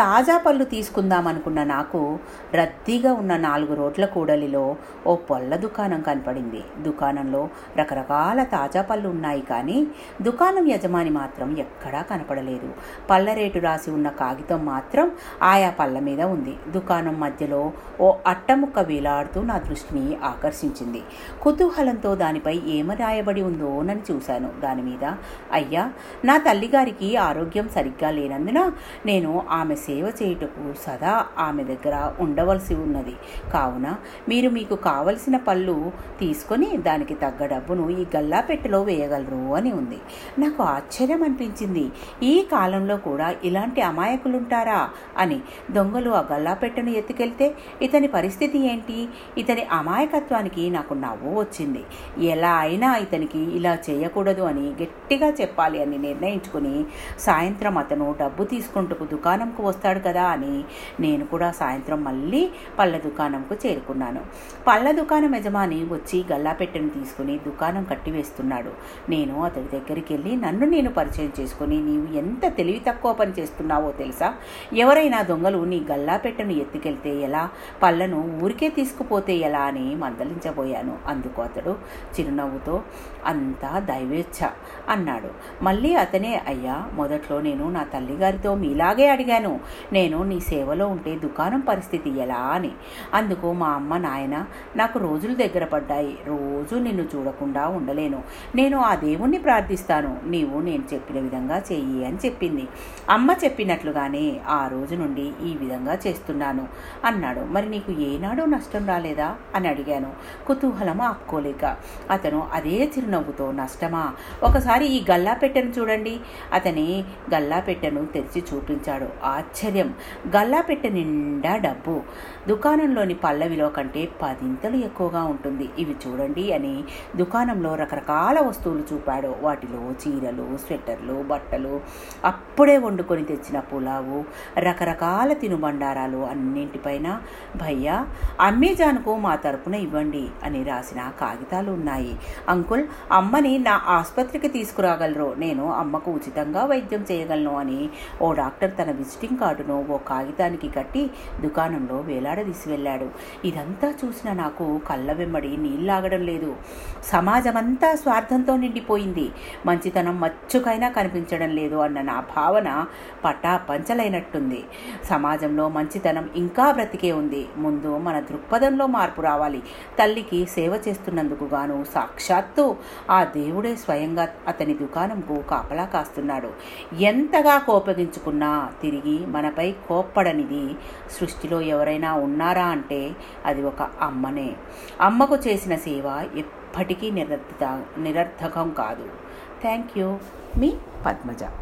తాజా పళ్ళు తీసుకుందామనుకున్న నాకు రద్దీగా ఉన్న 4 రోడ్ల కూడలిలో ఓ పళ్ళ దుకాణం కనపడింది. దుకాణంలో రకరకాల తాజా పళ్ళు ఉన్నాయి, కానీ దుకాణం యజమాని మాత్రం ఎక్కడా కనపడలేదు. పళ్ళ రేటు రాసి ఉన్న కాగితం మాత్రం ఆయా పళ్ళ మీద ఉంది. దుకాణం మధ్యలో ఓ అట్టముక్క వేలాడుతూ నా దృష్టిని ఆకర్షించింది. కుతూహలంతో దానిపై ఏమి రాయబడి ఉందోనని చూశాను. దానిమీద, అయ్యా, నా తల్లిగారికి ఆరోగ్యం సరిగ్గా లేనందున నేను ఆమె సేవ చేయుటకు సదా ఆమె దగ్గర ఉండవలసి ఉన్నది. కావున మీరు మీకు కావలసిన పళ్ళు తీసుకొని దానికి తగ్గ డబ్బును ఈ గల్లా పెట్టెలో వేయగలరు అని ఉంది. నాకు ఆశ్చర్యం అనిపించింది. ఈ కాలంలో కూడా ఇలాంటి అమాయకులుంటారా అని. దొంగలు ఆ గల్లా పెట్టెను ఎత్తుకెళ్తే ఇతని పరిస్థితి ఏంటి? ఇతని అమాయకత్వానికి నాకు నవ్వు వచ్చింది. ఎలా అయినా ఇతనికి ఇలా చేయకూడదు అని గట్టిగా చెప్పాలి అని నిర్ణయించుకుని సాయంత్రం అతను డబ్బు తీసుకుంటూ దుకాణంకు వస్తాడు కదా అని నేను కూడా సాయంత్రం మళ్ళీ పళ్ళ దుకాణంకు చేరుకున్నాను. పళ్ళ దుకాణం యజమాని వచ్చి గల్లా పెట్టెను తీసుకుని దుకాణం కట్టివేస్తున్నాడు. నేను అతడి దగ్గరికి వెళ్ళి నన్ను నేను పరిచయం చేసుకుని, నీవు ఎంత తెలివి తక్కువ పని చేస్తున్నావో తెలుసా? ఎవరైనా దొంగలు నీ గల్లా పెట్టెను ఎత్తుకెళ్తే ఎలా, పళ్ళను ఊరికే తీసుకుపోతే ఎలా అని మందలించబోయాను. అందుకు అతడు చిరునవ్వుతో, అంతా దైవేచ్ఛ అన్నాడు. మళ్ళీ అతనే, అయ్యా, మొదట్లో నేను నా తల్లిగారితో మీలాగే అడిగాను, నేను నీ సేవలో ఉంటే దుకాణం పరిస్థితి ఎలా అని. అందుకు మా అమ్మ, నాయన, నాకు రోజులు దగ్గర పడ్డాయి, రోజు నిన్ను చూడకుండా ఉండలేను, నేను ఆ దేవుణ్ణి ప్రార్థిస్తాను, నీవు నేను చెప్పిన విధంగా చెయ్యి అని చెప్పింది. అమ్మ చెప్పినట్లుగానే ఆ రోజు నుండి ఈ విధంగా చేస్తున్నాను అన్నాడు. మరి నీకు ఏనాడో నష్టం రాలేదా అని అడిగాను కుతూహలం ఆపుకోలేక. అతను అదే చిరునవ్వుతో, నష్టమా, ఒకసారి ఈ గల్లా పెట్టెను చూడండి. అతని గల్లా పెట్టెను తెరిచి చూపించాడు. ఆశ్చర్యం! గల్లా పెట్టె నిండా డబ్బు దుకాణంలోని పల్లవిలో కంటే 10 ఇంతలు ఎక్కువగా ఉంటుంది. ఇవి చూడండి అని దుకాణంలో రకరకాల వస్తువులు చూపాడు. వాటిలో చీరలు, స్వెటర్లు, బట్టలు, అప్పుడే వండుకొని తెచ్చిన పులావు, రకరకాల తినుబండారాలు, అన్నింటిపైన భయ్యా, అమ్మేజాన్కు మా తరపున ఇవ్వండి అని రాసిన కాగితాలు ఉన్నాయి. అంకుల్, అమ్మని నా ఆసుపత్రికి తీసుకురాగలరు, నేను అమ్మకు ఉచితంగా వైద్యం చేయగలను అని ఓ డాక్టర్ తన విజిటింగ్ కార్డును ఓ కాగితానికి కట్టి దుకాణంలో వేలాడదీసి వెళ్ళాడు. ఇదంతా చూసిన నాకు కళ్ళ వెంబడి నీళ్ళాగడం లేదు. సమాజమంతా స్వార్థంతో నిండిపోయింది, మంచితనం మచ్చుకైనా కనిపించడం లేదు అన్న నా భావన పటాపంచలైనట్టుంది. సమాజంలో మంచితనం ఇంకా బ్రతికే ఉంది. ముందు మన దృక్పథంలో మార్పు రావాలి. తల్లికి సేవ చేస్తున్నందుకు గాను సాక్షాత్తు ఆ దేవుడే స్వయంగా అతని దుకాణంకు కాపలా కాస్తున్నాడు. ఎంతగా కోపగించుకున్నా తిరిగి మనపై కోప్పడనిది సృష్టిలో ఎవరైనా ఉన్నారా అంటే అది ఒక అమ్మనే. అమ్మకు చేసిన సేవ ఎప్పటికీ నిరర్థకం కాదు. Thank you. మీ పద్మజ.